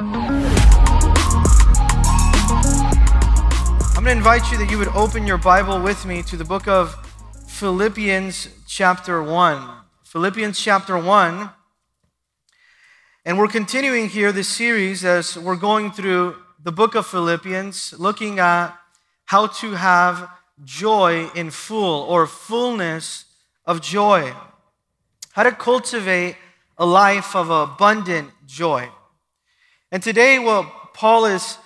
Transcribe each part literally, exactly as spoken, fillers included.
I'm going to invite you that you would open your Bible with me to the book of Philippians chapter one. Philippians chapter one. And we're continuing here this series as we're going through the book of Philippians, looking at how to have joy in full, or fullness of joy. How to cultivate a life of abundant joy. And today what Paul is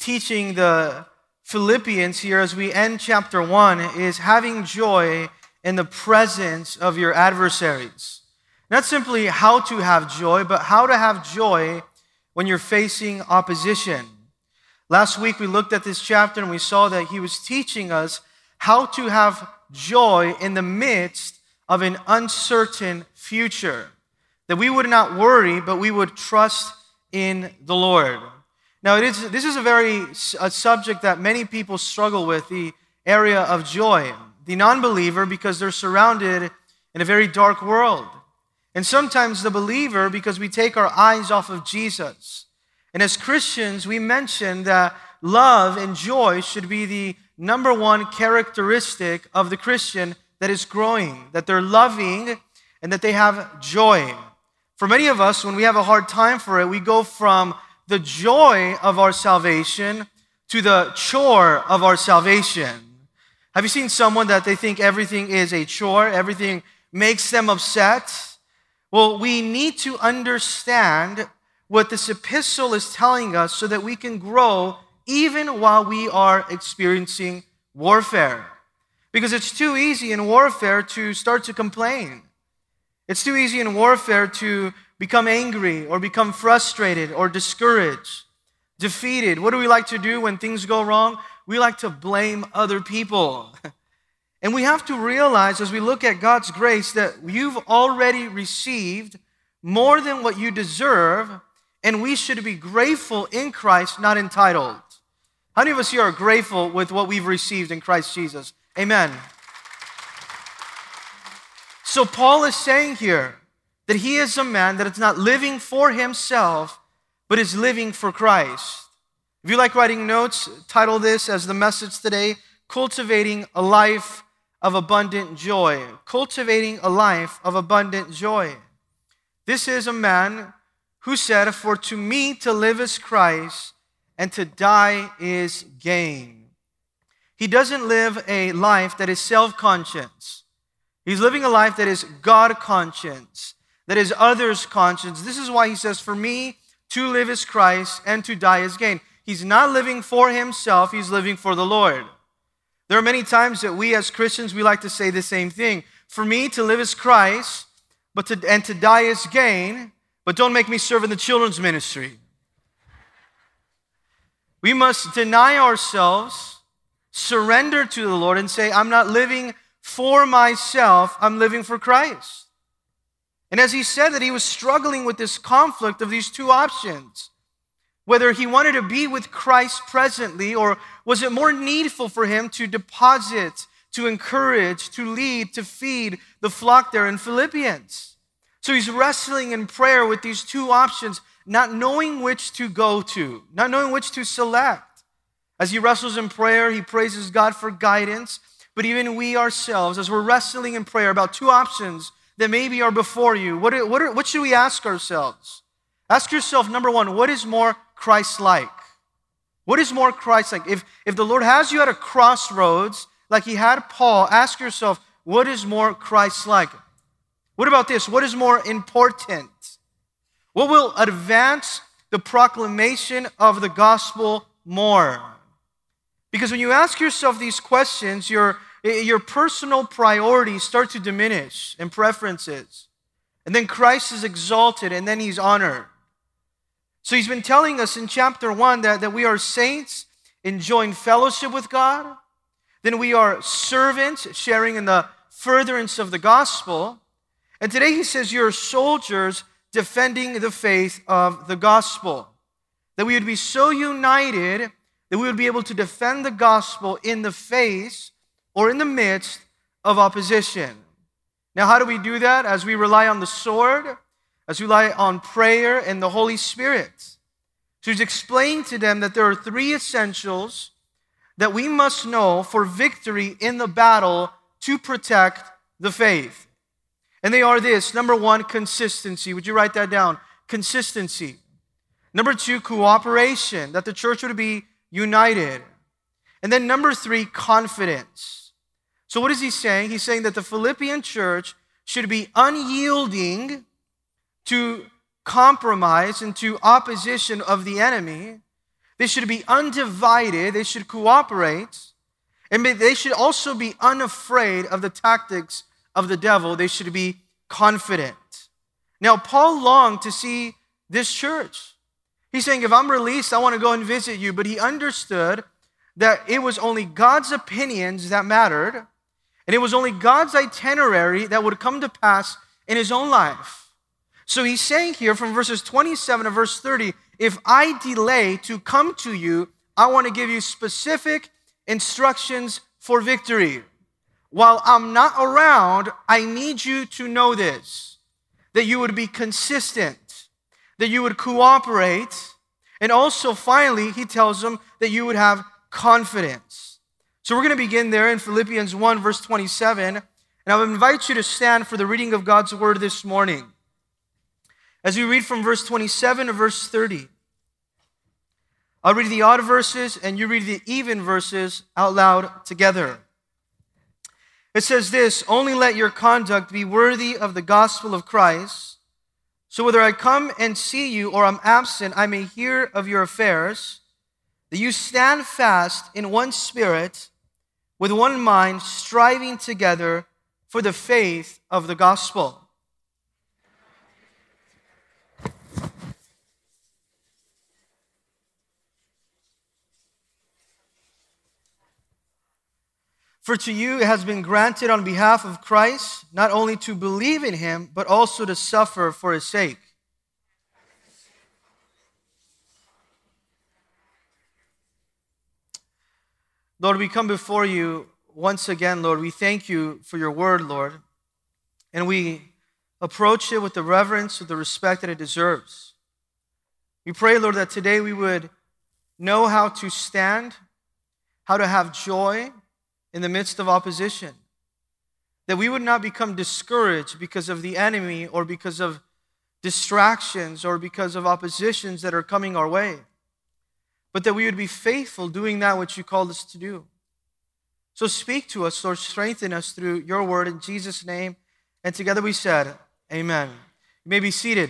teaching the Philippians here as we end chapter one is having joy in the presence of your adversaries. Not simply how to have joy, but how to have joy when you're facing opposition. Last week we looked at this chapter and we saw that he was teaching us how to have joy in the midst of an uncertain future. That we would not worry, but we would trust in the Lord. Now, it is, this is a very a subject that many people struggle with, the area of joy. The non-believer, because they're surrounded in a very dark world. And sometimes the believer, because we take our eyes off of Jesus. And as Christians, we mention that love and joy should be the number one characteristic of the Christian that is growing, that they're loving and that they have joy. For many of us, when we have a hard time for it, we go from the joy of our salvation to the chore of our salvation. Have you seen someone that they think everything is a chore, everything makes them upset? Well, we need to understand what this epistle is telling us so that we can grow even while we are experiencing warfare. Because it's too easy in warfare to start to complain. It's too easy in warfare to become angry or become frustrated or discouraged, defeated. What do we like to do when things go wrong? We like to blame other people. And we have to realize as we look at God's grace that you've already received more than what you deserve, and we should be grateful in Christ, not entitled. How many of us here are grateful with what we've received in Christ Jesus? Amen. So Paul is saying here that he is a man that is not living for himself, but is living for Christ. If you like writing notes, title this as the message today, Cultivating a Life of Abundant Joy. Cultivating a Life of Abundant Joy. This is a man who said, "For to me to live is Christ, and to die is gain." He doesn't live a life that is self-conscious. He's living a life that is God conscience, that is others' conscience. This is why he says, for me to live is Christ and to die is gain. He's not living for himself, he's living for the Lord. There are many times that we as Christians, we like to say the same thing. For me to live is Christ but to, and to die is gain, but don't make me serve in the children's ministry. We must deny ourselves, surrender to the Lord and say, I'm not living for myself, I'm living for Christ. And as he said that he was struggling with this conflict of these two options, whether he wanted to be with Christ presently, or was it more needful for him to deposit, to encourage, to lead, to feed the flock there in Philippians. So he's wrestling in prayer with these two options, not knowing which to go to, not knowing which to select. As he wrestles in prayer, he praises God for guidance. But even we ourselves, as we're wrestling in prayer about two options that maybe are before you, what, what, are, what should we ask ourselves? Ask yourself, number one, what is more Christ-like? What is more Christ-like? If, if the Lord has you at a crossroads, like he had Paul, ask yourself, what is more Christ-like? What about this? What is more important? What will advance the proclamation of the gospel more? Because when you ask yourself these questions, you're your personal priorities start to diminish and preferences. And then Christ is exalted and then he's honored. So he's been telling us in chapter one that, that we are saints in joint fellowship with God. Then we are servants sharing in the furtherance of the gospel. And today he says you're soldiers defending the faith of the gospel. That we would be so united that we would be able to defend the gospel in the face or in the midst of opposition. Now, how do we do that? As we rely on the sword, as we rely on prayer and the Holy Spirit. So he's explained to them that there are three essentials that we must know for victory in the battle to protect the faith. And they are this. Number one, consistency. Would you write that down? Consistency. Number two, cooperation, that the church would be united. And then number three, confidence. So what is he saying? He's saying that the Philippian church should be unyielding to compromise and to opposition of the enemy. They should be undivided. They should cooperate. And they should also be unafraid of the tactics of the devil. They should be confident. Now, Paul longed to see this church. He's saying, if I'm released, I want to go and visit you. But he understood that it was only God's opinions that mattered, and it was only God's itinerary that would come to pass in his own life. So he's saying here from verses twenty-seven to verse thirty, if I delay to come to you, I want to give you specific instructions for victory. While I'm not around, I need you to know this, that you would be consistent, that you would cooperate, and also finally, he tells them that you would have confidence. So we're going to begin there in Philippians one, verse twenty-seven, and I would invite you to stand for the reading of God's word this morning. As we read from verse twenty-seven to verse thirty, I'll read the odd verses and you read the even verses out loud together. It says this, only let your conduct be worthy of the gospel of Christ, so whether I come and see you or I'm absent, I may hear of your affairs, that you stand fast in one spirit, with one mind, striving together for the faith of the gospel. For to you it has been granted on behalf of Christ, not only to believe in him, but also to suffer for his sake. Lord, we come before you once again, Lord. We thank you for your word, Lord. And we approach it with the reverence, with the respect that it deserves. We pray, Lord, that today we would know how to stand, how to have joy in the midst of opposition, that we would not become discouraged because of the enemy or because of distractions or because of oppositions that are coming our way, but that we would be faithful doing that which you called us to do. So speak to us, Lord, strengthen us through your word in Jesus' name. And together we said, amen. You may be seated.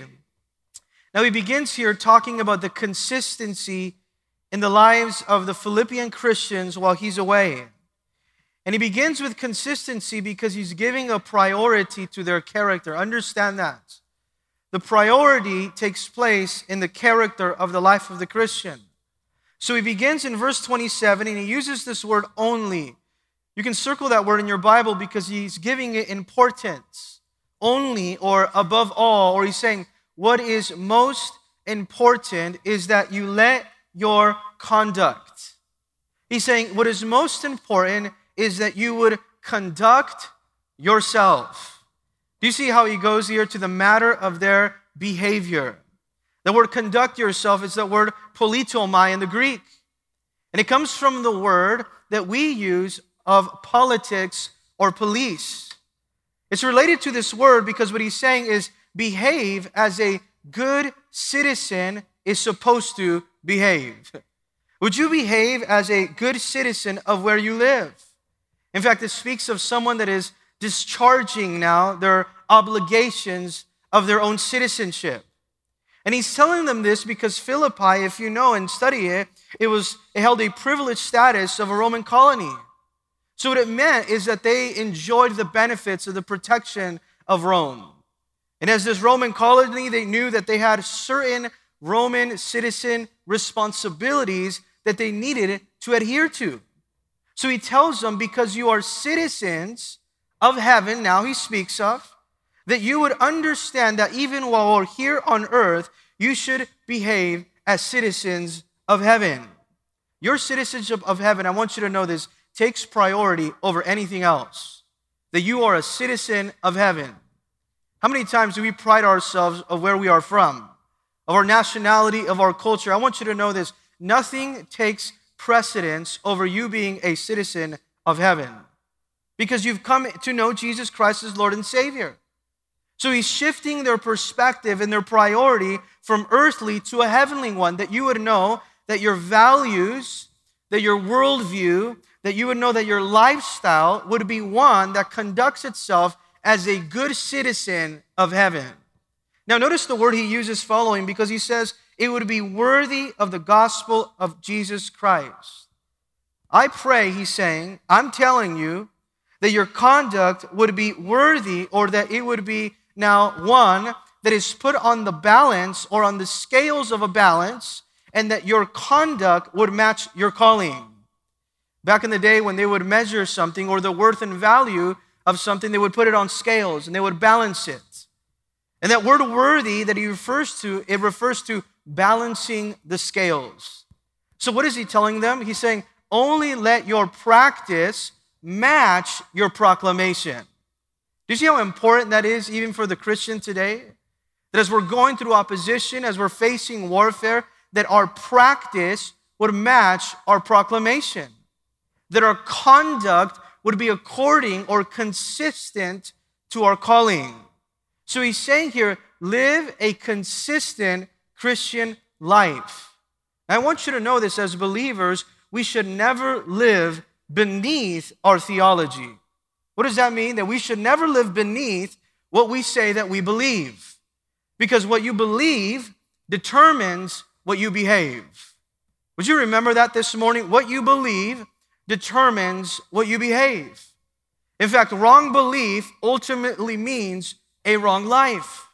Now he begins here talking about the consistency in the lives of the Philippian Christians while he's away. And he begins with consistency because he's giving a priority to their character. Understand that. The priority takes place in the character of the life of the Christian. So he begins in verse twenty-seven and he uses this word only. You can circle that word in your Bible because he's giving it importance. Only or above all, or he's saying what is most important is that you let your conduct. He's saying what is most important is that you would conduct yourself. Do you see how he goes here to the matter of their behavior? The word conduct yourself is the word politomai in the Greek. And it comes from the word that we use of politics or police. It's related to this word because what he's saying is behave as a good citizen is supposed to behave. Would you behave as a good citizen of where you live? In fact, it speaks of someone that is discharging now their obligations of their own citizenship. And he's telling them this because Philippi, if you know and study it, it, was, it held a privileged status of a Roman colony. So what it meant is that they enjoyed the benefits of the protection of Rome. And as this Roman colony, they knew that they had certain Roman citizen responsibilities that they needed to adhere to. So he tells them, because you are citizens of heaven, now he speaks of, that you would understand that even while we're here on earth, you should behave as citizens of heaven. Your citizenship of heaven, I want you to know this, takes priority over anything else. That you are a citizen of heaven. How many times do we pride ourselves of where we are from, of our nationality, of our culture. I want you to know this. Nothing takes precedence over you being a citizen of heaven because you've come to know Jesus Christ as Lord and Savior. So he's shifting their perspective and their priority from earthly to a heavenly one, that you would know that your values, that your worldview, that you would know that your lifestyle would be one that conducts itself as a good citizen of heaven. Now notice the word he uses following, because he says it would be worthy of the gospel of Jesus Christ. I pray, he's saying, I'm telling you that your conduct would be worthy, or that it would be now one that is put on the balance or on the scales of a balance, and that your conduct would match your calling. Back in the day when they would measure something or the worth and value of something, they would put it on scales and they would balance it. And that word worthy that he refers to, it refers to balancing the scales. So what is he telling them? He's saying, only let your practice match your proclamation. Do you see how important that is even for the Christian today? That as we're going through opposition, as we're facing warfare, that our practice would match our proclamation. That our conduct would be according or consistent to our calling. So he's saying here, live a consistent Christian life. And I want you to know this, as believers, we should never live beneath our theology. What does that mean? That we should never live beneath what we say that we believe. Because what you believe determines what you behave. Would you remember that this morning? What you believe determines what you behave. In fact, wrong belief ultimately means a wrong life.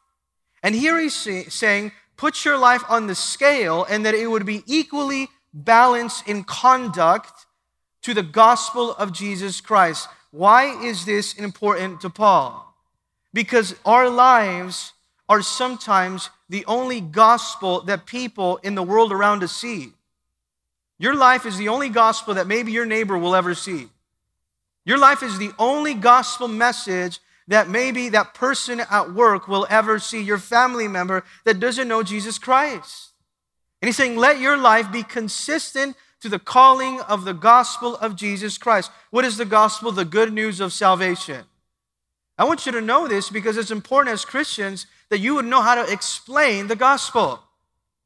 And here he's saying, put your life on the scale, and that it would be equally balanced in conduct to the gospel of Jesus Christ. Why is this important to Paul? Because our lives are sometimes the only gospel that people in the world around us see. Your life is the only gospel that maybe your neighbor will ever see. Your life is the only gospel message that maybe that person at work will ever see, your family member that doesn't know Jesus Christ. And he's saying, let your life be consistent to the calling of the gospel of Jesus Christ. What is the gospel? The good news of salvation. I want you to know this because it's important as Christians that you would know how to explain the gospel.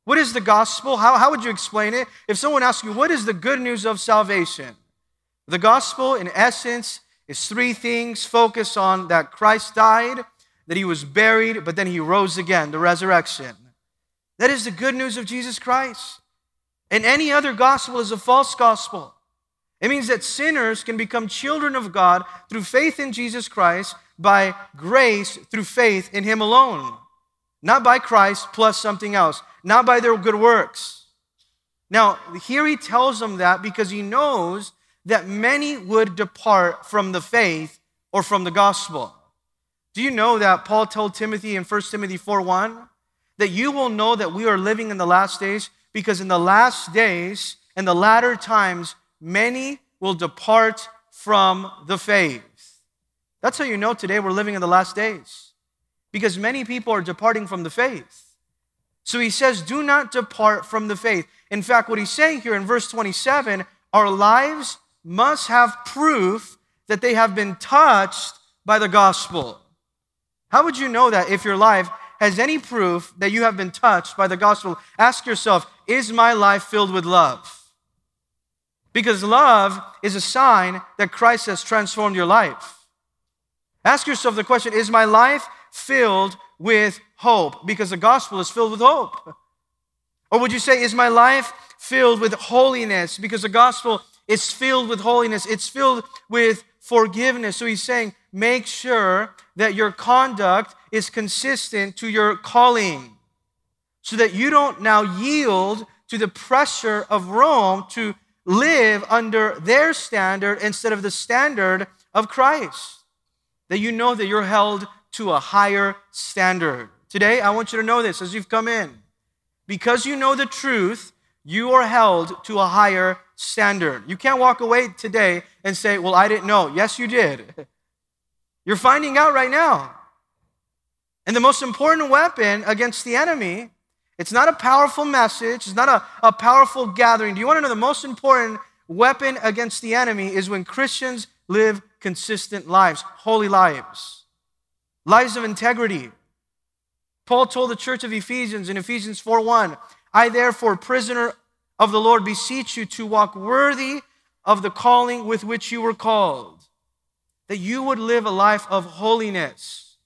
What is the gospel? How, how would you explain it? If someone asks you, what is the good news of salvation? The gospel, in essence, is three things focused on: that Christ died, that he was buried, but then he rose again, the resurrection. That is the good news of Jesus Christ. And any other gospel is a false gospel. It means that sinners can become children of God through faith in Jesus Christ, by grace through faith in him alone. Not by Christ plus something else. Not by their good works. Now, here he tells them that because he knows that many would depart from the faith or from the gospel. Do you know that Paul told Timothy in First Timothy four one that you will know that we are living in the last days, because in the last days and the latter times, many will depart from the faith. That's how you know today we're living in the last days, because many people are departing from the faith. So he says, do not depart from the faith. In fact, what he's saying here in verse twenty-seven, our lives must have proof that they have been touched by the gospel. How would you know that if your life has any proof that you have been touched by the gospel? Ask yourself, is my life filled with love? Because love is a sign that Christ has transformed your life. Ask yourself the question, is my life filled with hope? Because the gospel is filled with hope. Or would you say, is my life filled with holiness? Because the gospel is filled with holiness. It's filled with forgiveness. So he's saying, make sure that your conduct is consistent to your calling, so that you don't now yield to the pressure of Rome to live under their standard instead of the standard of Christ. That you know that you're held to a higher standard. Today, I want you to know this as you've come in. Because you know the truth, you are held to a higher standard. You can't walk away today and say, well, I didn't know. Yes, you did. You're finding out right now. And the most important weapon against the enemy It's not a powerful message. It's not a, a powerful gathering. Do you want to know the most important weapon against the enemy is when Christians live consistent lives, holy lives, lives of integrity. Paul told the church of Ephesians in Ephesians four one, I therefore, prisoner of the Lord, beseech you to walk worthy of the calling with which you were called, that you would live a life of holiness,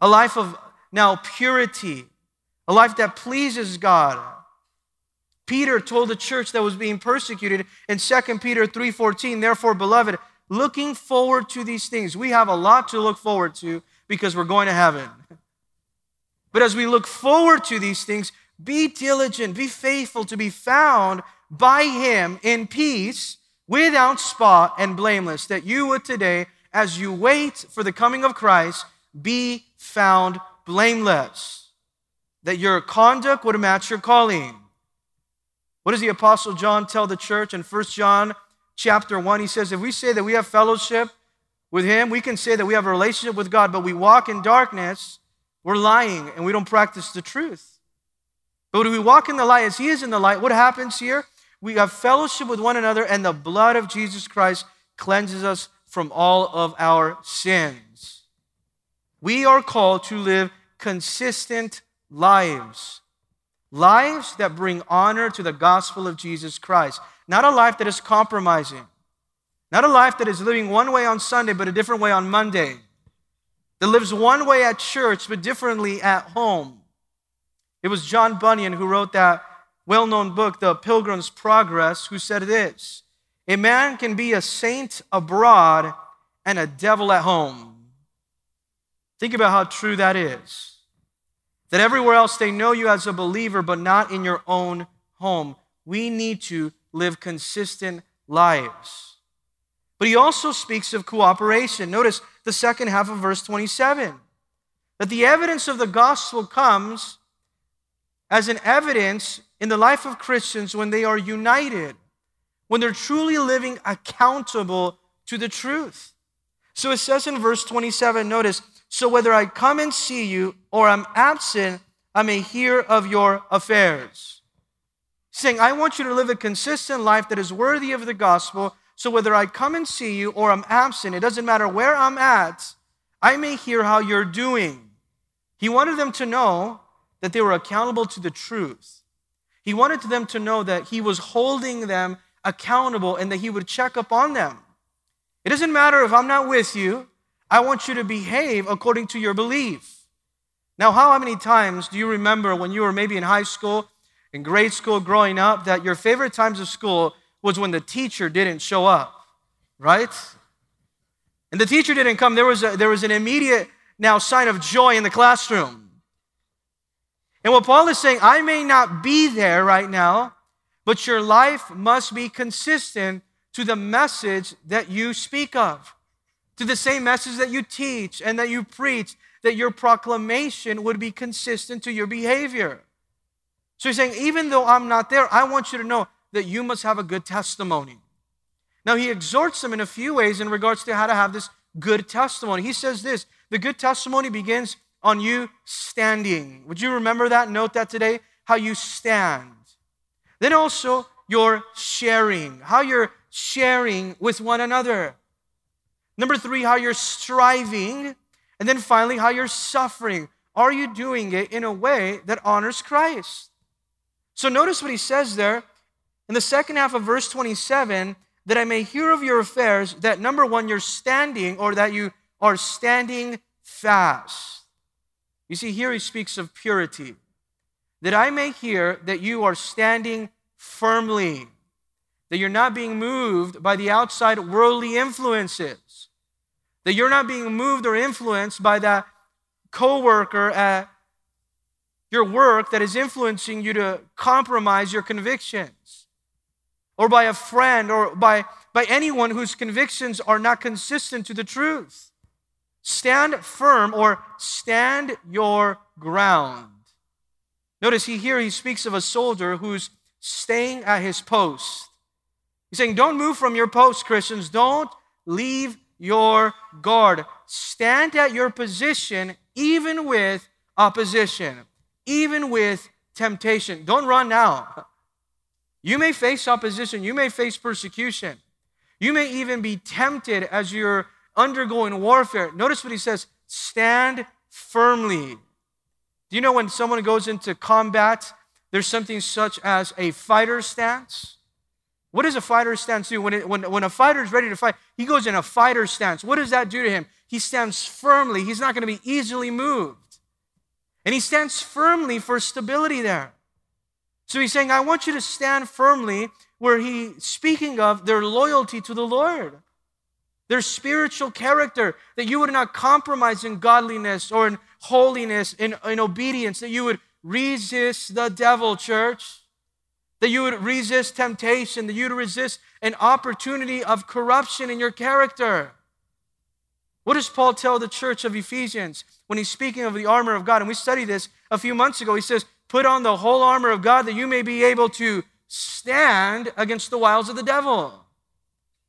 a life of now purity, a life that pleases God. Peter told the church that was being persecuted in Second Peter three fourteen, therefore, beloved, looking forward to these things. We have a lot to look forward to because we're going to heaven. But as we look forward to these things, be diligent, be faithful to be found by him in peace, without spot and blameless, that you would today, as you wait for the coming of Christ, be found blameless, that your conduct would match your calling. What does the Apostle John tell the church in First John chapter one? He says, if we say that we have fellowship with him, we can say that we have a relationship with God, but we walk in darkness, we're lying, and we don't practice the truth. But when we walk in the light as he is in the light, what happens here? We have fellowship with one another, and the blood of Jesus Christ cleanses us from all of our sins. We are called to live consistent lives. Lives that bring honor to the gospel of Jesus Christ. Not a life that is compromising. Not a life that is living one way on Sunday, but a different way on Monday. That lives one way at church, but differently at home. It was John Bunyan who wrote that well-known book, The Pilgrim's Progress, who said this, a man can be a saint abroad and a devil at home. Think about how true that is. That everywhere else they know you as a believer, but not in your own home. We need to live consistent lives. But he also speaks of cooperation. Notice the second half of verse twenty-seven, that the evidence of the gospel comes as an evidence in the life of Christians when they are united, when they're truly living accountable to the truth. So it says in verse twenty-seven, notice, so whether I come and see you or I'm absent, I may hear of your affairs. Saying, I want you to live a consistent life that is worthy of the gospel, so whether I come and see you or I'm absent, it doesn't matter where I'm at, I may hear how you're doing. He wanted them to know that they were accountable to the truth. He wanted them to know that he was holding them accountable and that he would check up on them. It doesn't matter if I'm not with you, I want you to behave according to your belief. Now, how many times do you remember when you were maybe in high school, in grade school growing up, that your favorite times of school was when the teacher didn't show up, right? And the teacher didn't come, there was, a, there was an immediate now sign of joy in the classroom. And what Paul is saying, I may not be there right now, but your life must be consistent to the message that you speak of, to the same message that you teach and that you preach, that your proclamation would be consistent to your behavior. So he's saying, even though I'm not there, I want you to know that you must have a good testimony. Now he exhorts them in a few ways in regards to how to have this good testimony. He says this, the good testimony begins on you standing. Would you remember that? Note that today, how you stand. Then also your sharing, how you're sharing with one another. Number three, how you're striving. And then finally, how you're suffering. Are you doing it in a way that honors Christ? So notice what he says there in the second half of verse twenty-seven, that I may hear of your affairs, that number one, you're standing, or that you are standing fast. You see, here he speaks of purity, that I may hear that you are standing firmly, that you're not being moved by the outside worldly influences, that you're not being moved or influenced by that coworker at your work that is influencing you to compromise your convictions, or by a friend, or by, by anyone whose convictions are not consistent to the truth. Stand firm, or stand your ground. Notice he, here he speaks of a soldier who's staying at his post. He's saying, don't move from your post, Christians. Don't leave your guard. Stand at your position even with opposition, even with temptation. Don't run now. You may face opposition. You may face persecution. You may even be tempted as you're undergoing warfare. Notice what he says, stand firmly. Do you know when someone goes into combat, there's something such as a fighter stance? What does a fighter stance do? When, it, when, when a fighter is ready to fight, he goes in a fighter stance. What does that do to him? He stands firmly. He's not going to be easily moved. And he stands firmly for stability there. So he's saying, I want you to stand firmly, where he's speaking of their loyalty to the Lord, their spiritual character, that you would not compromise in godliness or in holiness, in, in obedience, that you would resist the devil, church, that you would resist temptation, that you would resist an opportunity of corruption in your character. What does Paul tell the church of Ephesians when he's speaking of the armor of God? And we studied this a few months ago. He says, put on the whole armor of God that you may be able to stand against the wiles of the devil.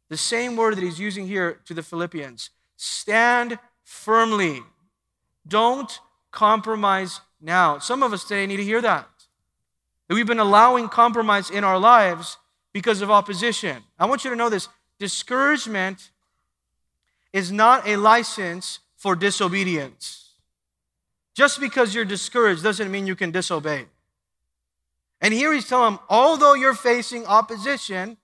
The same word that he's using here to the Philippians. Stand firmly. Don't compromise now. Some of us today need to hear that. That we've been allowing compromise in our lives because of opposition. I want you to know this. Discouragement is not a license for disobedience. Just because you're discouraged doesn't mean you can disobey. And here he's telling them, although you're facing opposition,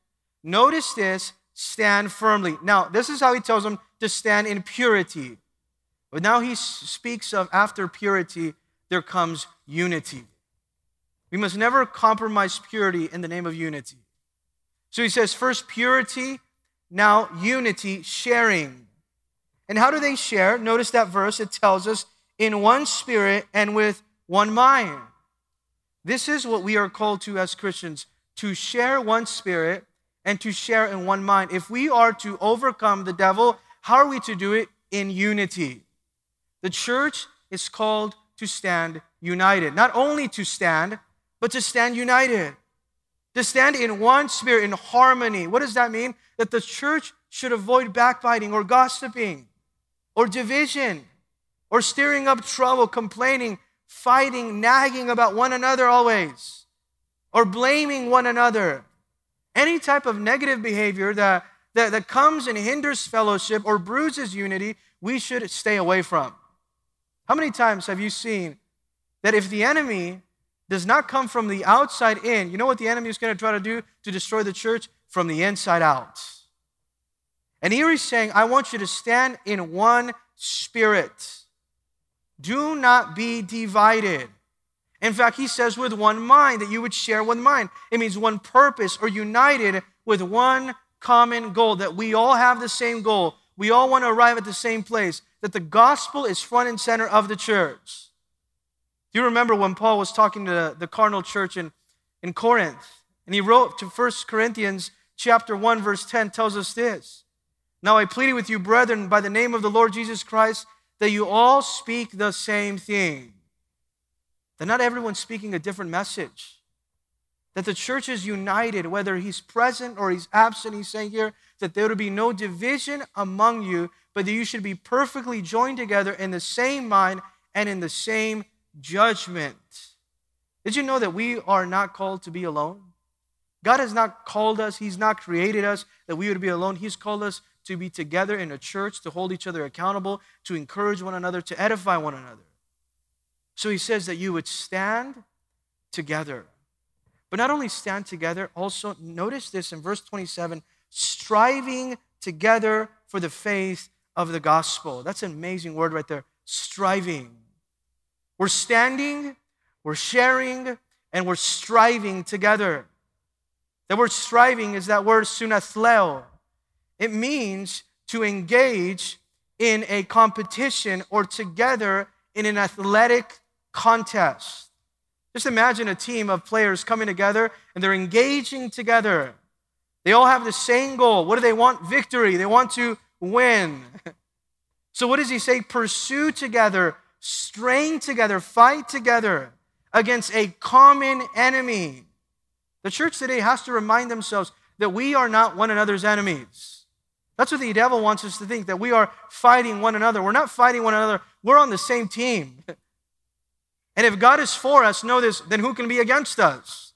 notice this, stand firmly. Now, this is how he tells them to stand in purity. But now he speaks of after purity, there comes unity. We must never compromise purity in the name of unity. So he says, first purity, now unity, sharing. And how do they share? Notice that verse, it tells us, in one spirit and with one mind. This is what we are called to as Christians, to share one spirit and to share in one mind. If we are to overcome the devil, how are we to do it? In unity. The church is called to stand united. Not only to stand, but to stand united. To stand in one spirit, in harmony. What does that mean? That the church should avoid backbiting or gossiping or division, or stirring up trouble, complaining, fighting, nagging about one another always, or blaming one another. Any type of negative behavior that, that, that comes and hinders fellowship or bruises unity, we should stay away from. How many times have you seen that if the enemy does not come from the outside in, you know what the enemy is going to try to do to destroy the church? From the inside out. And here he's saying, I want you to stand in one spirit. Do not be divided. In fact, he says with one mind, that you would share one mind. It means one purpose, or united with one common goal, that we all have the same goal. We all want to arrive at the same place, that the gospel is front and center of the church. Do you remember when Paul was talking to the carnal church in, in Corinth? And he wrote to First Corinthians chapter one, verse ten, tells us this. Now I pleaded with you, brethren, by the name of the Lord Jesus Christ, that you all speak the same thing. That not everyone's speaking a different message. That the church is united, whether he's present or he's absent. He's saying here that there will be no division among you, but that you should be perfectly joined together in the same mind and in the same judgment. Did you know that we are not called to be alone? God has not called us, he's not created us that we would be alone. He's called us to be together in a church, to hold each other accountable, to encourage one another, to edify one another. So he says that you would stand together. But not only stand together, also notice this in verse twenty-seven, striving together for the faith of the gospel. That's an amazing word right there, striving. We're standing, we're sharing, and we're striving together. The word striving is that word sunathleo. It means to engage in a competition or together in an athletic contest. Just imagine a team of players coming together and they're engaging together. They all have the same goal. What do they want? Victory. They want to win. So what does he say? Pursue together, strain together, fight together against a common enemy. The church today has to remind themselves that we are not one another's enemies. That's what the devil wants us to think, that we are fighting one another. We're not fighting one another. We're on the same team. And if God is for us, know this, then who can be against us?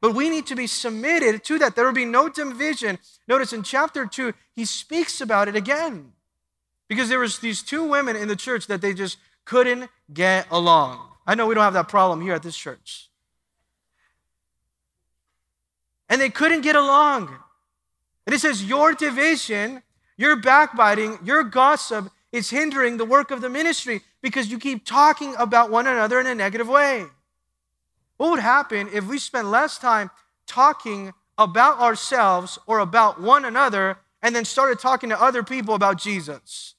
But we need to be submitted to that. There will be no division. Notice in chapter two, he speaks about it again. Because there was these two women in the church that they just couldn't get along. I know we don't have that problem here at this church. And they couldn't get along. And it says, your division, your backbiting, your gossip is hindering the work of the ministry because you keep talking about one another in a negative way. What would happen if we spent less time talking about ourselves or about one another and then started talking to other people about Jesus?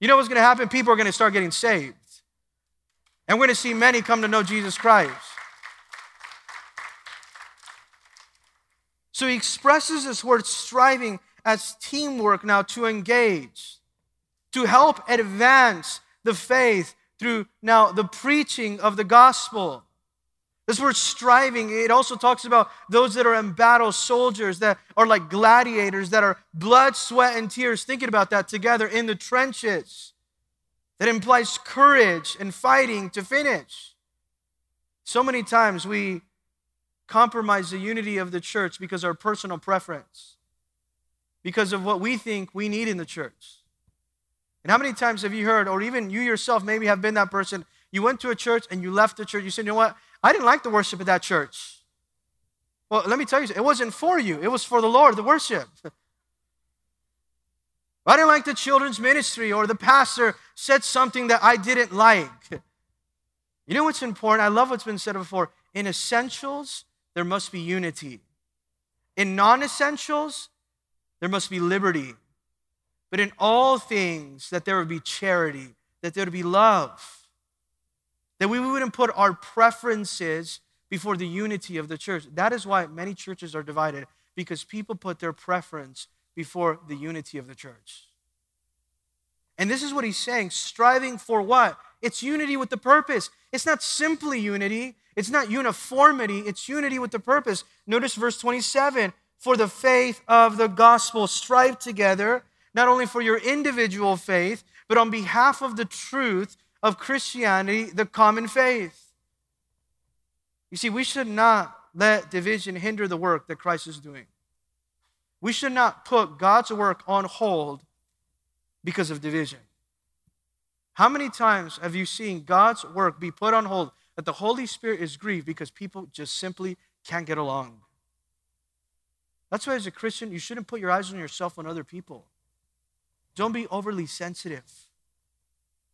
You know what's going to happen? People are going to start getting saved. And we're going to see many come to know Jesus Christ. So he expresses this word striving as teamwork now to engage, to help advance the faith through now the preaching of the gospel. This word striving, it also talks about those that are embattled soldiers that are like gladiators, that are blood, sweat, and tears, thinking about that together in the trenches. That implies courage and fighting to finish. So many times we compromise the unity of the church because of our personal preference, because of what we think we need in the church. And how many times have you heard, or even you yourself maybe have been that person, you went to a church and you left the church, you said, you know what, I didn't like the worship at that church. Well, let me tell you, it wasn't for you, it was for the Lord, the worship. I didn't like the children's ministry, or the pastor said something that I didn't like. You know what's important? I love what's been said before. In essentials, there must be unity. In non-essentials, there must be liberty. But in all things, that there would be charity, that there would be love. That we wouldn't put our preferences before the unity of the church. That is why many churches are divided, because people put their preference before the unity of the church. And this is what he's saying, striving for what? It's unity with the purpose. It's not simply unity. It's not uniformity. It's unity with the purpose. Notice verse twenty-seven, for the faith of the gospel, strive together, not only for your individual faith, but on behalf of the truth of Christianity, the common faith. You see, we should not let division hinder the work that Christ is doing. We should not put God's work on hold because of division. How many times have you seen God's work be put on hold, that the Holy Spirit is grieved because people just simply can't get along? That's why as a Christian, you shouldn't put your eyes on yourself and other people. Don't be overly sensitive.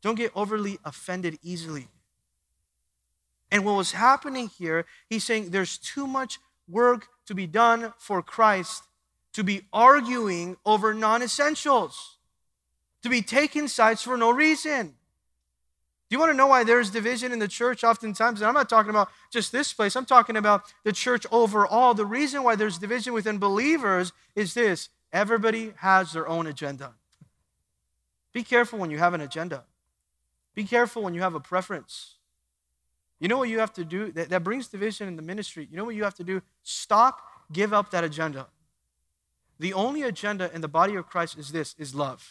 Don't get overly offended easily. And what was happening here, he's saying there's too much work to be done for Christ to be arguing over non-essentials, to be taking sides for no reason. Do you want to know why there's division in the church oftentimes? And I'm not talking about just this place. I'm talking about the church overall. The reason why there's division within believers is this. Everybody has their own agenda. Be careful when you have an agenda. Be careful when you have a preference. You know what you have to do? That, that brings division in the ministry. You know what you have to do? Stop, give up that agenda. The only agenda in the body of Christ is this, is love.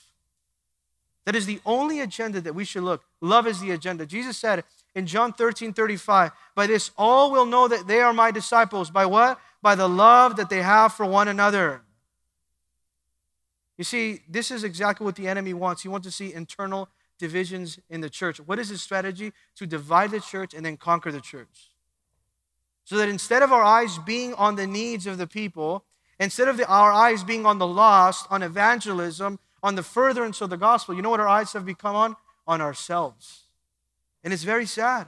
That is the only agenda that we should look. Love is the agenda. Jesus said in John thirteen thirty-five, by this all will know that they are my disciples. By what? By the love that they have for one another. You see, this is exactly what the enemy wants. He wants to see internal divisions in the church. What is his strategy? To divide the church and then conquer the church. So that instead of our eyes being on the needs of the people, instead of the, our eyes being on the lost, on evangelism, on the furtherance of the gospel, you know what our eyes have become on? On ourselves. And it's very sad.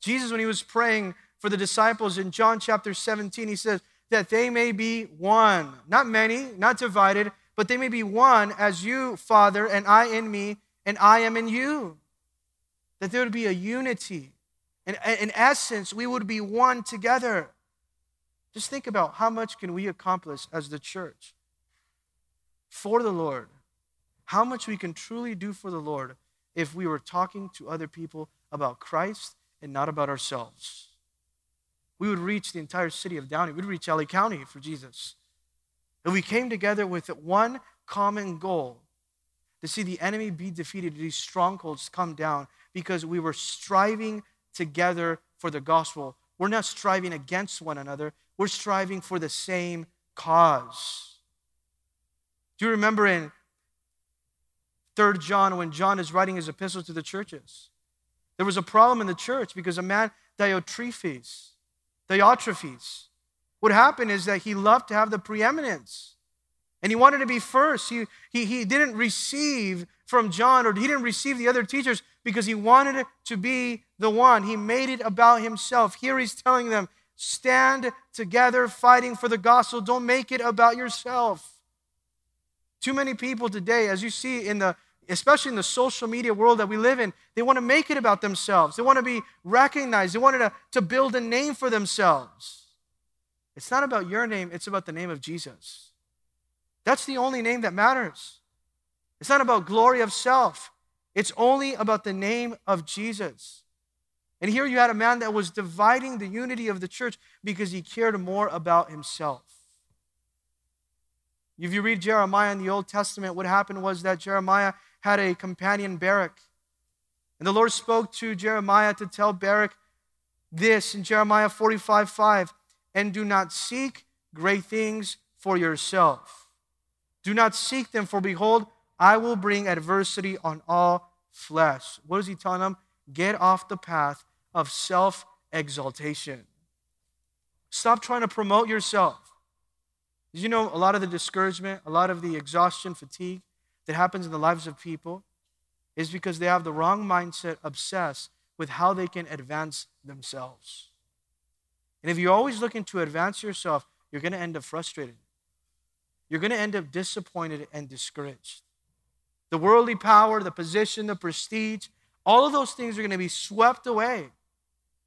Jesus, when he was praying for the disciples in John chapter seventeen, he says that they may be one. Not many, not divided, but they may be one as you, Father, and I in me, and I am in you. That there would be a unity. And in essence, we would be one together. Just think about how much can we accomplish as the church for the Lord. How much we can truly do for the Lord if we were talking to other people about Christ and not about ourselves. We would reach the entire city of Downey. We'd reach L A County for Jesus. And we came together with one common goal, to see the enemy be defeated, these strongholds come down, because we were striving together for the gospel. We're not striving against one another. We're striving for the same cause. Do you remember in Third John, when John is writing his epistle to the churches? There was a problem in the church because a man, Diotrephes, Diotrephes, what happened is that he loved to have the preeminence. And he wanted to be first. He, he, he didn't receive from John, or he didn't receive the other teachers because he wanted to be the one. He made it about himself. Here he's telling them, stand together fighting for the gospel. Don't make it about yourself. Too many people today, as you see in the, especially in the social media world that we live in, they want to make it about themselves. They want to be recognized. They wanted to, to build a name for themselves. It's not about your name. It's about the name of Jesus. That's the only name that matters. It's not about glory of self. It's only about the name of Jesus. And here you had a man that was dividing the unity of the church because he cared more about himself. If you read Jeremiah in the Old Testament, what happened was that Jeremiah had a companion, Barak. And the Lord spoke to Jeremiah to tell Barak this in Jeremiah forty-five five, and do not seek great things for yourself. Do not seek them, for behold, I will bring adversity on all flesh. What is he telling them? Get off the path of self-exaltation. Stop trying to promote yourself. Did you know a lot of the discouragement, a lot of the exhaustion, fatigue that happens in the lives of people is because they have the wrong mindset, obsessed with how they can advance themselves. And if you're always looking to advance yourself, you're going to end up frustrated. You're going to end up disappointed and discouraged. The worldly power, the position, the prestige, all of those things are going to be swept away.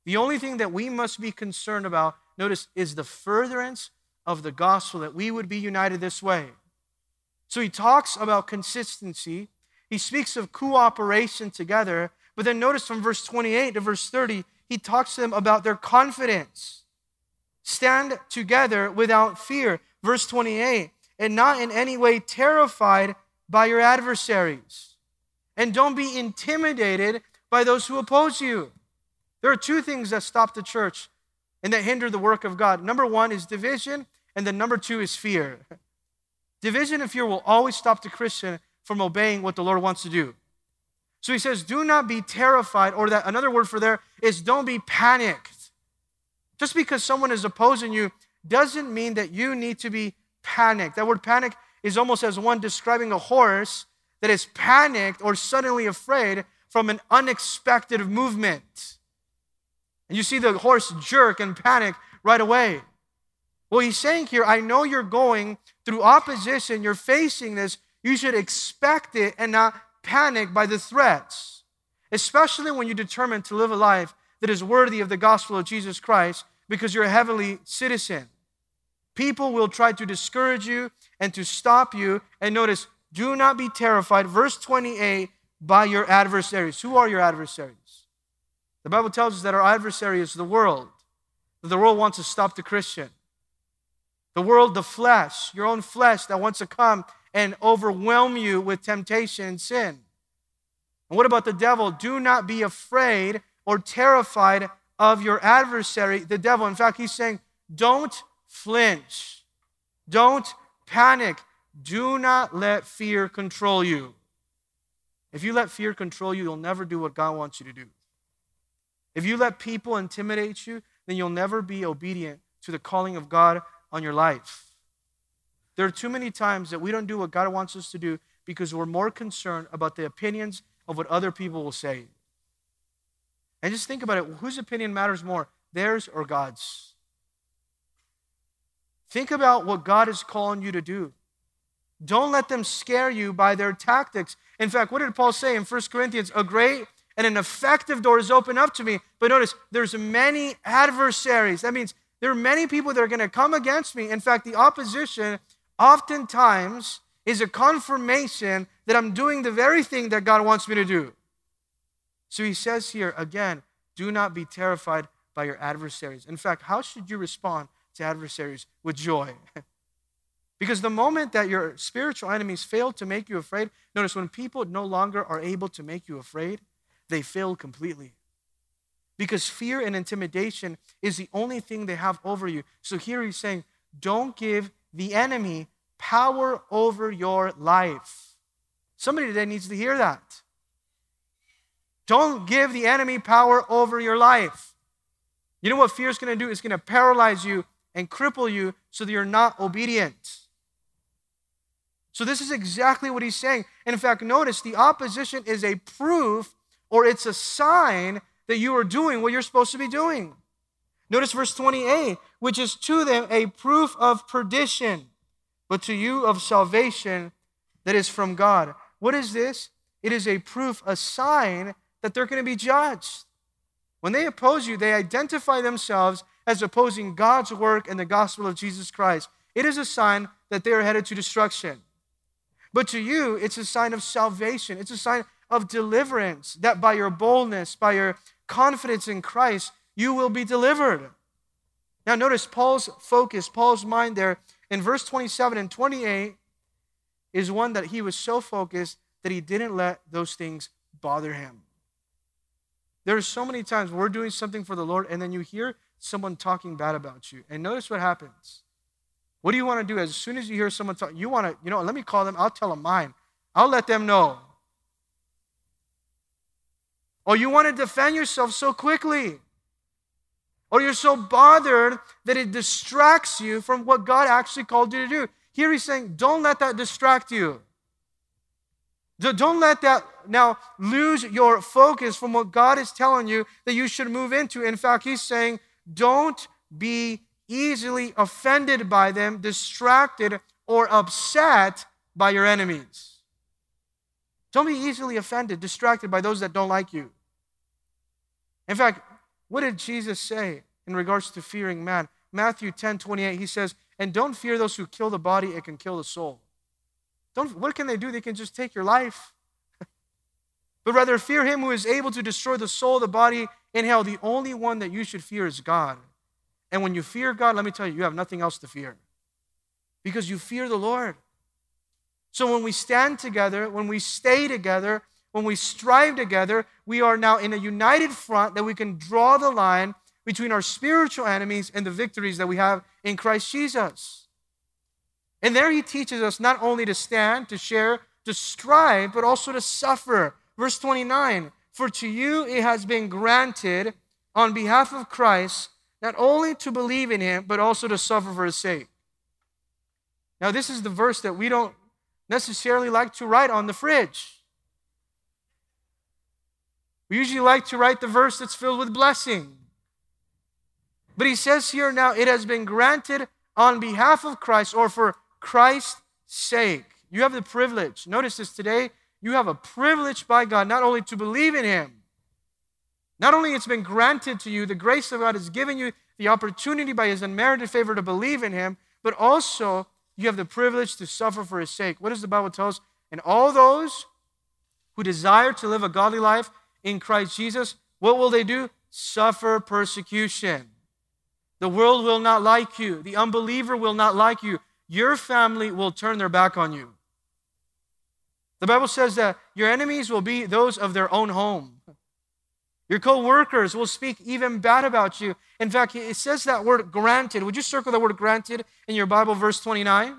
The only thing that we must be concerned about, notice, is the furtherance of the gospel, that we would be united this way. So he talks about consistency. He speaks of cooperation together. But then notice from verse twenty-eight to verse thirty, he talks to them about their confidence. Stand together without fear. Verse twenty-eight. And not in any way terrified by your adversaries. And don't be intimidated by those who oppose you. There are two things that stop the church and that hinder the work of God. Number one is division, and then number two is fear. Division and fear will always stop the Christian from obeying what the Lord wants to do. So he says, do not be terrified, or that another word for there is don't be panicked. Just because someone is opposing you doesn't mean that you need to be panic. That word panic is almost as one describing a horse that is panicked or suddenly afraid from an unexpected movement. And you see the horse jerk and panic right away. Well, he's saying here, I know you're going through opposition, you're facing this, you should expect it and not panic by the threats, especially when you determine to live a life that is worthy of the gospel of Jesus Christ because you're a heavenly citizen. People will try to discourage you and to stop you. And notice, do not be terrified, verse twenty-eight, by your adversaries. Who are your adversaries? The Bible tells us that our adversary is the world. The world wants to stop the Christian. The world, the flesh, your own flesh that wants to come and overwhelm you with temptation and sin. And what about the devil? Do not be afraid or terrified of your adversary, the devil. In fact, he's saying, don't flinch. Don't panic. Do not let fear control you. If you let fear control you, you'll never do what God wants you to do. If you let people intimidate you, then you'll never be obedient to the calling of God on your life. There are too many times that we don't do what God wants us to do because we're more concerned about the opinions of what other people will say. And just think about it. Whose opinion matters more, theirs or God's? Think about what God is calling you to do. Don't let them scare you by their tactics. In fact, what did Paul say in First Corinthians? A great and an effective door is opened up to me. But notice, there's many adversaries. That means there are many people that are going to come against me. In fact, the opposition oftentimes is a confirmation that I'm doing the very thing that God wants me to do. So he says here, again, do not be terrified by your adversaries. In fact, how should you respond to adversaries? With joy. Because the moment that your spiritual enemies fail to make you afraid, notice when people no longer are able to make you afraid, they fail completely. Because fear and intimidation is the only thing they have over you. So here he's saying, don't give the enemy power over your life. Somebody today needs to hear that. Don't give the enemy power over your life. You know what fear is going to do? It's going to paralyze you and cripple you so that you're not obedient. So this is exactly what he's saying. And in fact, notice the opposition is a proof, or it's a sign that you are doing what you're supposed to be doing. Notice verse twenty-eight, which is to them a proof of perdition, but to you of salvation that is from God. What is this? It is a proof, a sign that they're going to be judged. When they oppose you, they identify themselves as opposing God's work and the gospel of Jesus Christ. It is a sign that they are headed to destruction. But to you, it's a sign of salvation. It's a sign of deliverance, that by your boldness, by your confidence in Christ, you will be delivered. Now notice Paul's focus, Paul's mind there in verse twenty-seven and twenty-eight is one that he was so focused that he didn't let those things bother him. There are so many times we're doing something for the Lord and then you hear someone talking bad about you. And notice what happens. What do you want to do as soon as you hear someone talk? You want to, you know, let me call them. I'll tell them mine. I'll let them know. Or you want to defend yourself so quickly. Or you're so bothered that it distracts you from what God actually called you to do. Here he's saying, don't let that distract you. Don't let that now lose your focus from what God is telling you that you should move into. In fact, he's saying, don't be easily offended by them, distracted, or upset by your enemies. Don't be easily offended, distracted by those that don't like you. In fact, what did Jesus say in regards to fearing man? Matthew ten twenty-eight, he says, and don't fear those who kill the body, it can kill the soul. Don't, what can they do? They can just take your life. But rather fear him who is able to destroy the soul, the body, in hell. The only one that you should fear is God. And when you fear God, let me tell you, you have nothing else to fear. Because you fear the Lord. So when we stand together, when we stay together, when we strive together, we are now in a united front that we can draw the line between our spiritual enemies and the victories that we have in Christ Jesus. And there he teaches us not only to stand, to share, to strive, but also to suffer. Verse twenty-nine, for to you it has been granted on behalf of Christ not only to believe in him, but also to suffer for his sake. Now this is the verse that we don't necessarily like to write on the fridge. We usually like to write the verse that's filled with blessing. But he says here now, it has been granted on behalf of Christ, or for Christ's sake. You have the privilege. Notice this today. You have a privilege by God, not only to believe in him. Not only it's been granted to you, the grace of God has given you the opportunity by his unmerited favor to believe in him, but also you have the privilege to suffer for his sake. What does the Bible tell us? And all those who desire to live a godly life in Christ Jesus, what will they do? Suffer persecution. The world will not like you. The unbeliever will not like you. Your family will turn their back on you. The Bible says that your enemies will be those of their own home. Your co-workers will speak even bad about you. In fact, it says that word granted. Would you circle the word granted in your Bible, verse twenty-nine?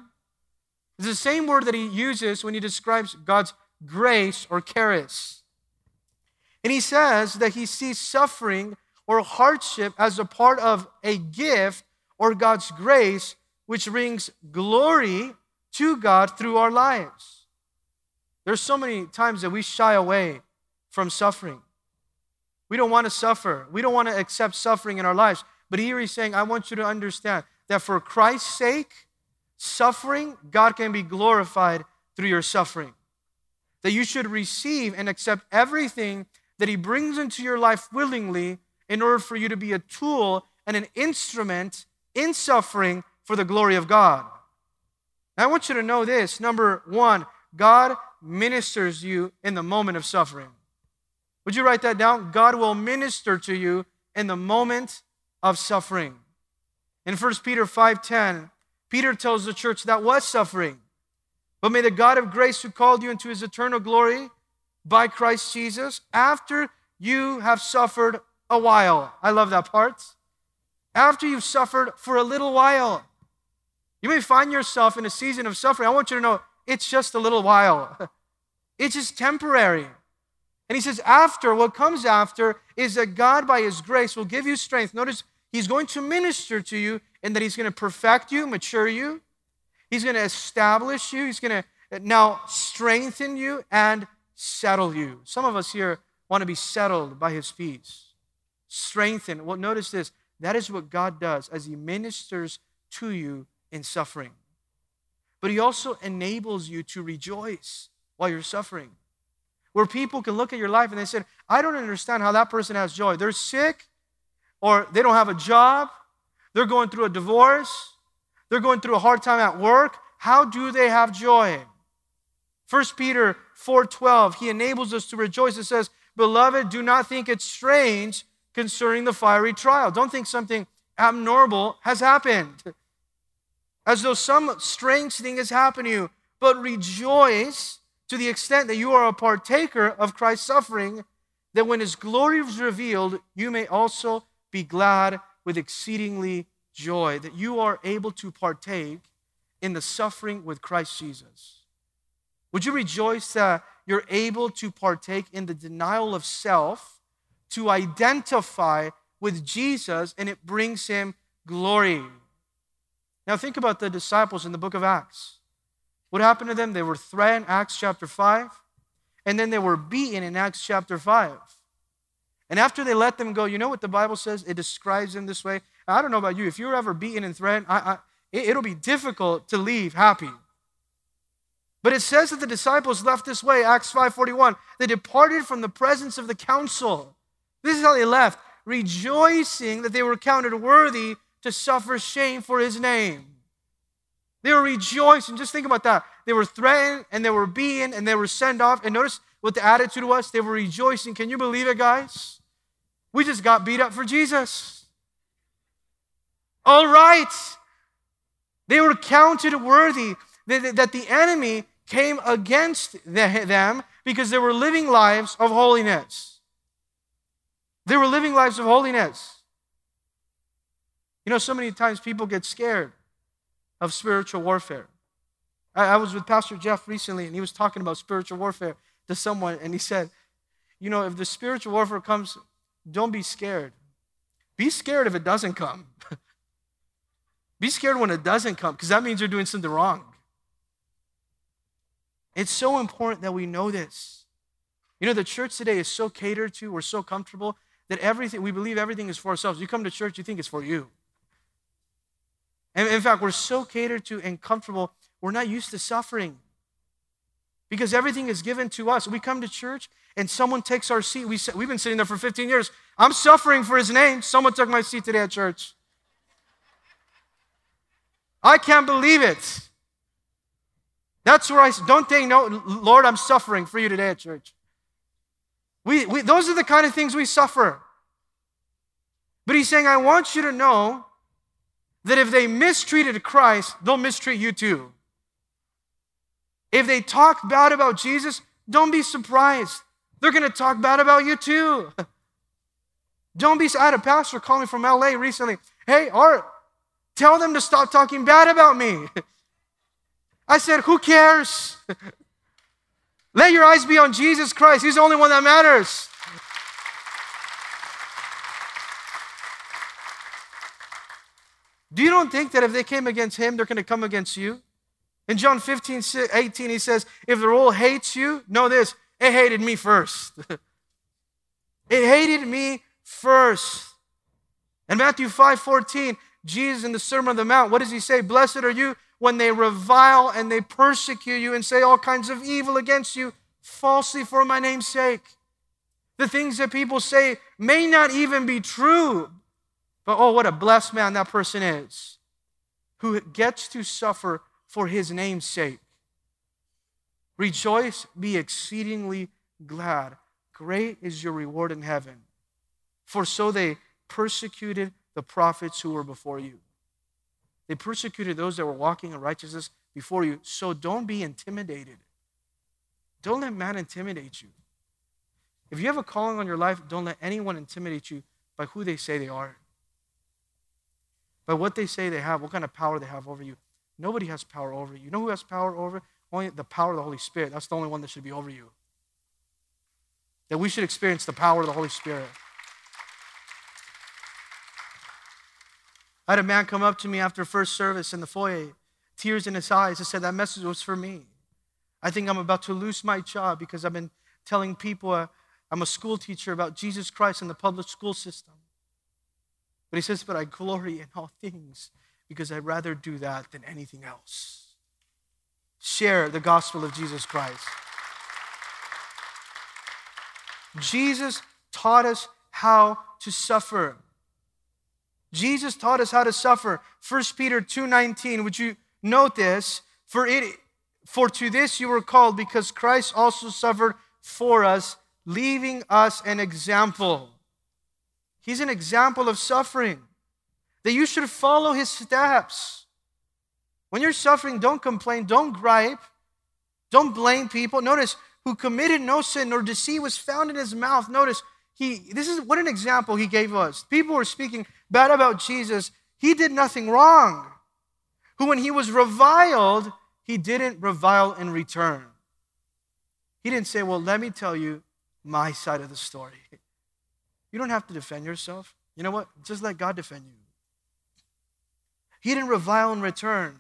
It's the same word that he uses when he describes God's grace or charis. And he says that he sees suffering or hardship as a part of a gift or God's grace, which brings glory to God through our lives. There's so many times that we shy away from suffering. We don't want to suffer. We don't want to accept suffering in our lives. But here he's saying, I want you to understand that for Christ's sake, suffering, God can be glorified through your suffering. That you should receive and accept everything that he brings into your life willingly in order for you to be a tool and an instrument in suffering for the glory of God. Now, I want you to know this. Number one, God ministers you in the moment of suffering. Would you write that down? God will minister to you in the moment of suffering. In First Peter five ten, Peter tells the church that was suffering. But may the God of grace who called you into his eternal glory by Christ Jesus, after you have suffered a while. I love that part. After you've suffered for a little while, you may find yourself in a season of suffering. I want you to know it's just a little while. It's just temporary. And he says, after, what comes after is that God, by his grace, will give you strength. Notice he's going to minister to you and that he's going to perfect you, mature you. He's going to establish you. He's going to now strengthen you and settle you. Some of us here want to be settled by his peace. Strengthened. Well, notice this. That is what God does as he ministers to you in suffering. But he also enables you to rejoice while you're suffering. Where people can look at your life and they say, I don't understand how that person has joy. They're sick, or they don't have a job. They're going through a divorce. They're going through a hard time at work. How do they have joy? First Peter four twelve, he enables us to rejoice. It says, beloved, do not think it's strange concerning the fiery trial. Don't think something abnormal has happened, as though some strange thing has happened to you, but rejoice to the extent that you are a partaker of Christ's suffering, that when his glory is revealed, you may also be glad with exceedingly joy, that you are able to partake in the suffering with Christ Jesus. Would you rejoice that you're able to partake in the denial of self to identify with Jesus, and it brings him glory? Now think about the disciples in the book of Acts. What happened to them? They were threatened, Acts chapter five, and then they were beaten in Acts chapter five. And after they let them go, you know what the Bible says? It describes them this way. I don't know about you. If you're ever beaten and threatened, I, I, it'll be difficult to leave happy. But it says that the disciples left this way, Acts five forty-one. They departed from the presence of the council. This is how they left, rejoicing that they were counted worthy to suffer shame for his name. They were rejoicing. Just think about that. They were threatened, and they were beaten, and they were sent off. And notice what the attitude was. They were rejoicing. Can you believe it, guys? We just got beat up for Jesus. All right. They were counted worthy that the enemy came against them because they were living lives of holiness. They were living lives of holiness. You know, so many times people get scared of spiritual warfare. I, I was with Pastor Jeff recently, and he was talking about spiritual warfare to someone, and he said, you know, if the spiritual warfare comes, don't be scared. Be scared if it doesn't come. Be scared when it doesn't come, because that means you're doing something wrong. It's so important that we know this. You know, the church today is so catered to, we're so comfortable, that everything, we believe everything is for ourselves. You come to church, you think it's for you. And in fact, we're so catered to and comfortable, we're not used to suffering because everything is given to us. We come to church and someone takes our seat. We, we've been sitting there for fifteen years. I'm suffering for his name. Someone took my seat today at church. I can't believe it. That's where I, don't think, no, Lord, I'm suffering for you today at church. We, we, those are the kind of things we suffer. But he's saying, I want you to know that if they mistreated Christ, they'll mistreat you too. If they talk bad about Jesus, don't be surprised. They're going to talk bad about you too. Don't be, I had a pastor call me from L A recently. Hey, Art, tell them to stop talking bad about me. I said, who cares? Let your eyes be on Jesus Christ. He's the only one that matters. Do you don't think that if they came against him, they're going to come against you? In John fifteen eighteen, he says, if the world hates you, know this, it hated me first. It hated me first. In Matthew five fourteen, Jesus in the Sermon on the Mount, what does he say? Blessed are you when they revile and they persecute you and say all kinds of evil against you falsely for my name's sake. The things that people say may not even be true, but oh, what a blessed man that person is who gets to suffer for his name's sake. Rejoice, be exceedingly glad. Great is your reward in heaven. For so they persecuted the prophets who were before you. They persecuted those that were walking in righteousness before you. So don't be intimidated. Don't let man intimidate you. If you have a calling on your life, don't let anyone intimidate you by who they say they are, by what they say they have, what kind of power they have over you. Nobody has power over you. You know who has power over? Only the power of the Holy Spirit. That's the only one that should be over you. That we should experience the power of the Holy Spirit. I had a man come up to me after first service in the foyer, tears in his eyes, and said, that message was for me. I think I'm about to lose my job because I've been telling people uh, I'm a school teacher about Jesus Christ and the public school system. But he says, but I glory in all things because I'd rather do that than anything else. Share the gospel of Jesus Christ. Jesus taught us how to suffer. Jesus taught us how to suffer. First Peter two nineteen, would you note this? For it, for to this you were called, because Christ also suffered for us, leaving us an example. He's an example of suffering, that you should follow his steps. When you're suffering, don't complain, don't gripe, don't blame people. Notice, who committed no sin nor deceit was found in his mouth. Notice, he. This is what an example he gave us. People were speaking bad about Jesus. He did nothing wrong. Who, when he was reviled, he didn't revile in return. He didn't say, well, let me tell you my side of the story. You don't have to defend yourself. You know what? Just let God defend you. He didn't revile in return.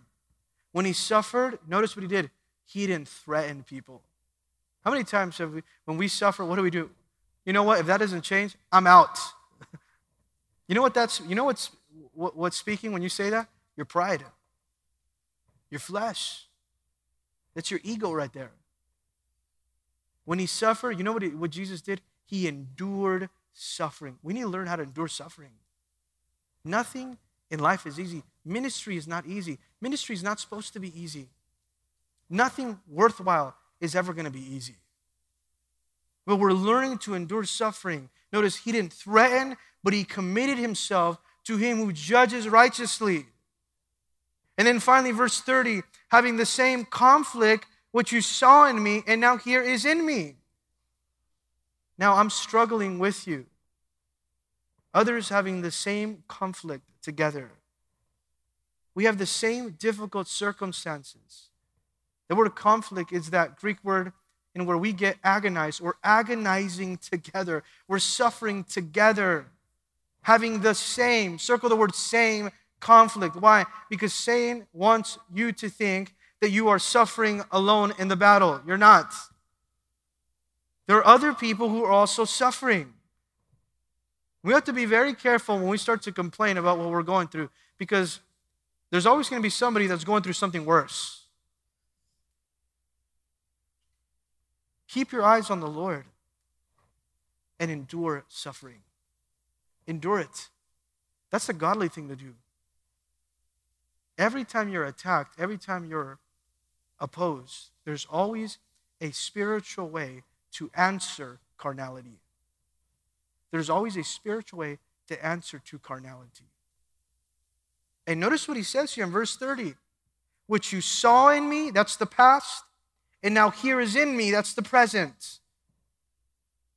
When he suffered, notice what he did. He didn't threaten people. How many times have we, when we suffer, what do we do? You know what? If that doesn't change, I'm out. You know what that's, you know what's, what, what's speaking when you say that? Your pride, your flesh. That's your ego right there. When he suffered, you know what, he, what Jesus did? He endured suffering. We need to learn how to endure suffering. Nothing in life is easy. Ministry is not easy. Ministry is not supposed to be easy. Nothing worthwhile is ever going to be easy. But we're learning to endure suffering. Notice, he didn't threaten, but he committed himself to him who judges righteously. And then finally, verse thirty, having the same conflict, what you saw in me and now here is in me. Now I'm struggling with you. Others having the same conflict together. We have the same difficult circumstances. The word conflict is that Greek word in where we get agonized. We're agonizing together. We're suffering together. Having the same, circle the word same, conflict. Why? Because Satan wants you to think that you are suffering alone in the battle. You're not. There are other people who are also suffering. We have to be very careful when we start to complain about what we're going through, because there's always going to be somebody that's going through something worse. Keep your eyes on the Lord and endure suffering. Endure it. That's a godly thing to do. Every time you're attacked, every time you're opposed, there's always a spiritual way to answer carnality. There's always a spiritual way to answer to carnality. And notice what he says here in verse thirty. Which you saw in me, that's the past. And now here is in me, that's the present.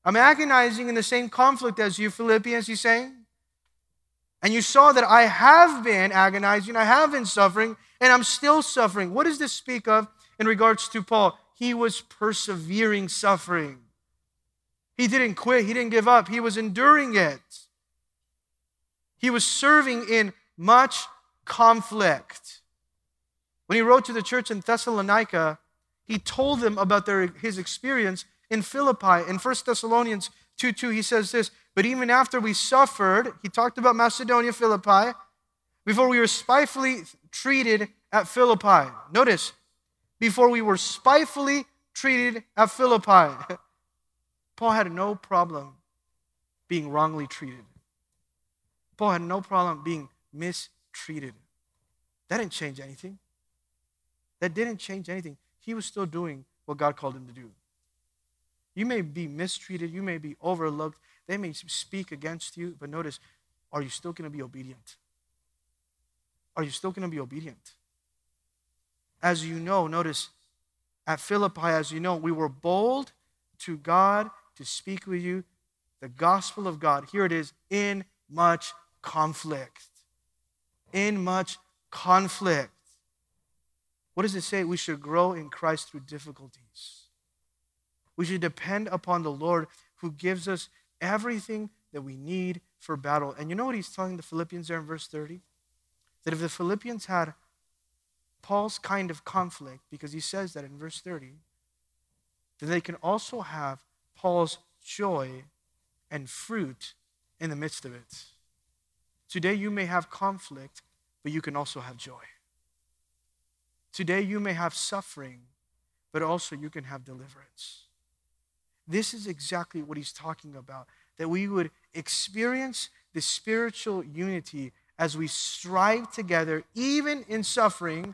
I'm agonizing in the same conflict as you, Philippians, he's saying. And you saw that I have been agonizing, I have been suffering, and I'm still suffering. What does this speak of in regards to Paul? He was persevering suffering. He didn't quit, he didn't give up, he was enduring it. He was serving in much conflict. When he wrote to the church in Thessalonica, he told them about their, his experience in Philippi. In First Thessalonians two two, he says this, but even after we suffered, he talked about Macedonia, Philippi, before we were spitefully treated at Philippi. Notice, before we were spitefully treated at Philippi. Paul had no problem being wrongly treated. Paul had no problem being mistreated. That didn't change anything. That didn't change anything. He was still doing what God called him to do. You may be mistreated. You may be overlooked. They may speak against you. But notice, are you still going to be obedient? Are you still going to be obedient? As you know, notice, at Philippi, as you know, we were bold to God to speak with you the gospel of God. Here it is, in much conflict. In much conflict. What does it say? We should grow in Christ through difficulties. We should depend upon the Lord who gives us everything that we need for battle. And you know what he's telling the Philippians there in verse thirty? That if the Philippians had Paul's kind of conflict, because he says that in verse thirty, then they can also have Paul's joy and fruit in the midst of it. Today you may have conflict, but you can also have joy. Today you may have suffering, but also you can have deliverance. This is exactly what he's talking about, that we would experience the spiritual unity as we strive together, even in suffering,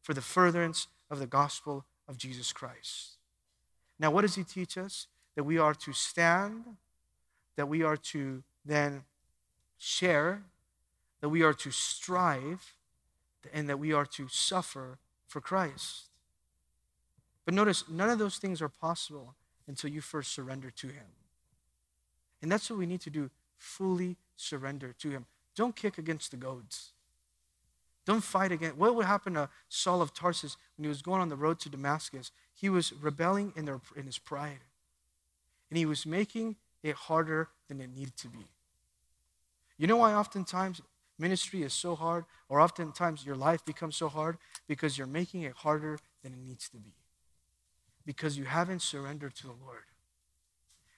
for the furtherance of the gospel of Jesus Christ. Now, what does he teach us? That we are to stand, that we are to then share, that we are to strive, and that we are to suffer for Christ. But notice, none of those things are possible until you first surrender to him. And that's what we need to do, fully surrender to him. Don't kick against the goads. Don't fight against. What would happen to Saul of Tarsus when he was going on the road to Damascus? He was rebelling in, their, in his pride. And he was making it harder than it needed to be. You know why oftentimes ministry is so hard, or oftentimes your life becomes so hard? Because you're making it harder than it needs to be. Because you haven't surrendered to the Lord.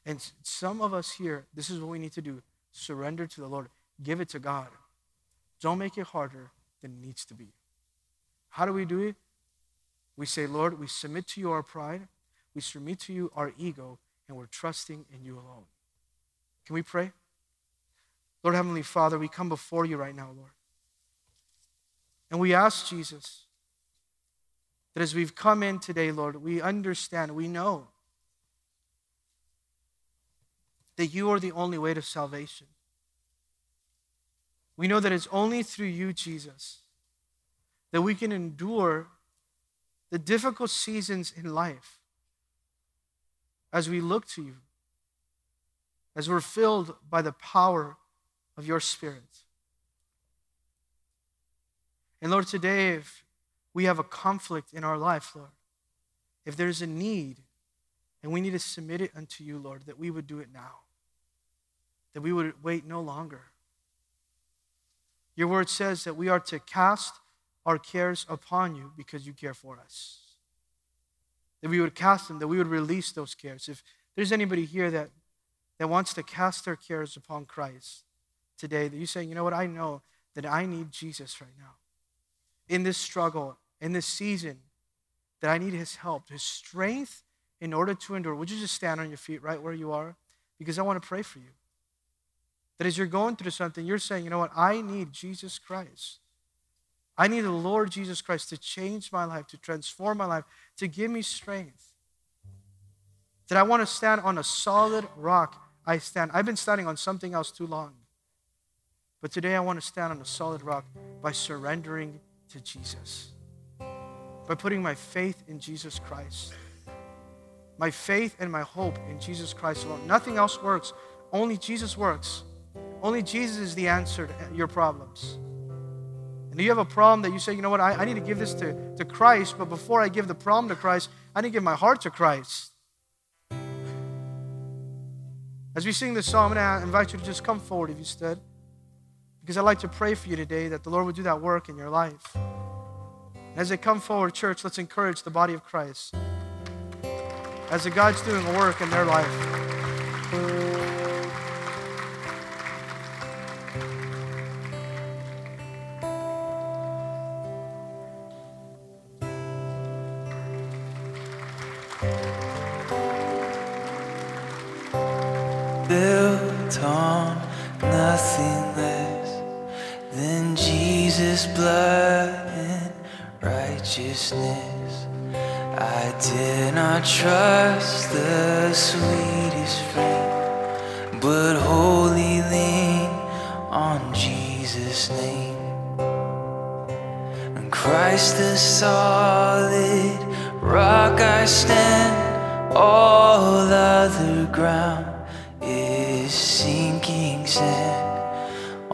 And some of us here, this is what we need to do. Surrender to the Lord. Give it to God. Don't make it harder than it needs to be. How do we do it? We say, Lord, we submit to you our pride. We submit to you our ego, and we're trusting in you alone. Can we pray? Lord, Heavenly Father, we come before you right now, Lord. And we ask, Jesus, that as we've come in today, Lord, we understand, we know that you are the only way to salvation. We know that it's only through you, Jesus, that we can endure the difficult seasons in life as we look to you, as we're filled by the power of your Spirit. And Lord, today, if we have a conflict in our life, Lord, if there's a need and we need to submit it unto you, Lord, that we would do it now, that we would wait no longer. Your word says that we are to cast our cares upon you because you care for us. That we would cast them, that we would release those cares. If there's anybody here that, that wants to cast their cares upon Christ today, that you're saying, you know what, I know that I need Jesus right now. In this struggle, in this season, that I need his help, his strength in order to endure. Would you just stand on your feet right where you are? Because I want to pray for you. That as you're going through something, you're saying, you know what, I need Jesus Christ. I need the Lord Jesus Christ to change my life, to transform my life, to give me strength. That I want to stand on a solid rock. I stand. I've been standing on something else too long. But today I want to stand on a solid rock by surrendering to Jesus. By putting my faith in Jesus Christ. My faith and my hope in Jesus Christ alone. Nothing else works. Only Jesus works. Only Jesus is the answer to your problems. And you have a problem that you say, you know what, I, I need to give this to, to Christ, but before I give the problem to Christ, I need to give my heart to Christ. As we sing this song, I'm going to invite you to just come forward if you stood, because I'd like to pray for you today that the Lord would do that work in your life. And as they come forward, church, let's encourage the body of Christ as the God's doing a work in their life. Built on nothing less than Jesus' blood and righteousness. I did not trust the sweetest friend, but wholly lean on Jesus' name. And Christ the solid rock I stand, all other ground is sinking sand.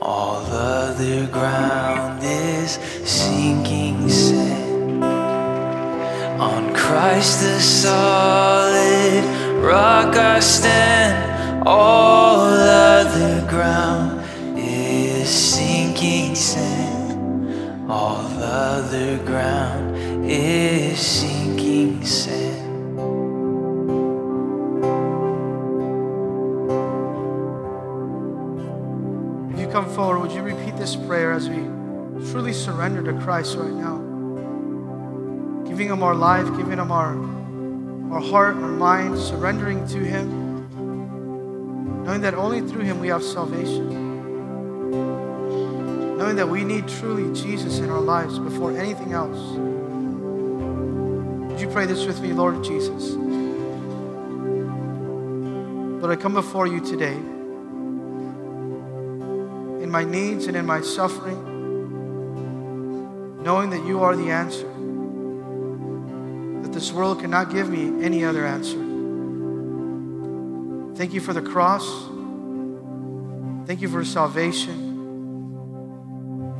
All other ground is sinking sand. On Christ the solid rock I stand. All other ground is sinking sand. All other ground is sinking sand. Come forward, would you repeat this prayer as we truly surrender to Christ right now, giving Him our life, giving Him our our heart, our mind, surrendering to Him, knowing that only through Him we have salvation, knowing that we need truly Jesus in our lives before anything else. Would you pray this with me? Lord Jesus, Lord, I come before you today in my needs and in my suffering, knowing that you are the answer, that this world cannot give me any other answer. Thank you for the cross. Thank you for salvation,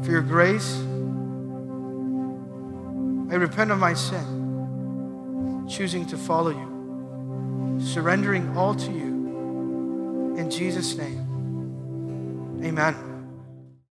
for your grace. I repent of my sin, choosing to follow you, surrendering all to you. In Jesus' name, amen.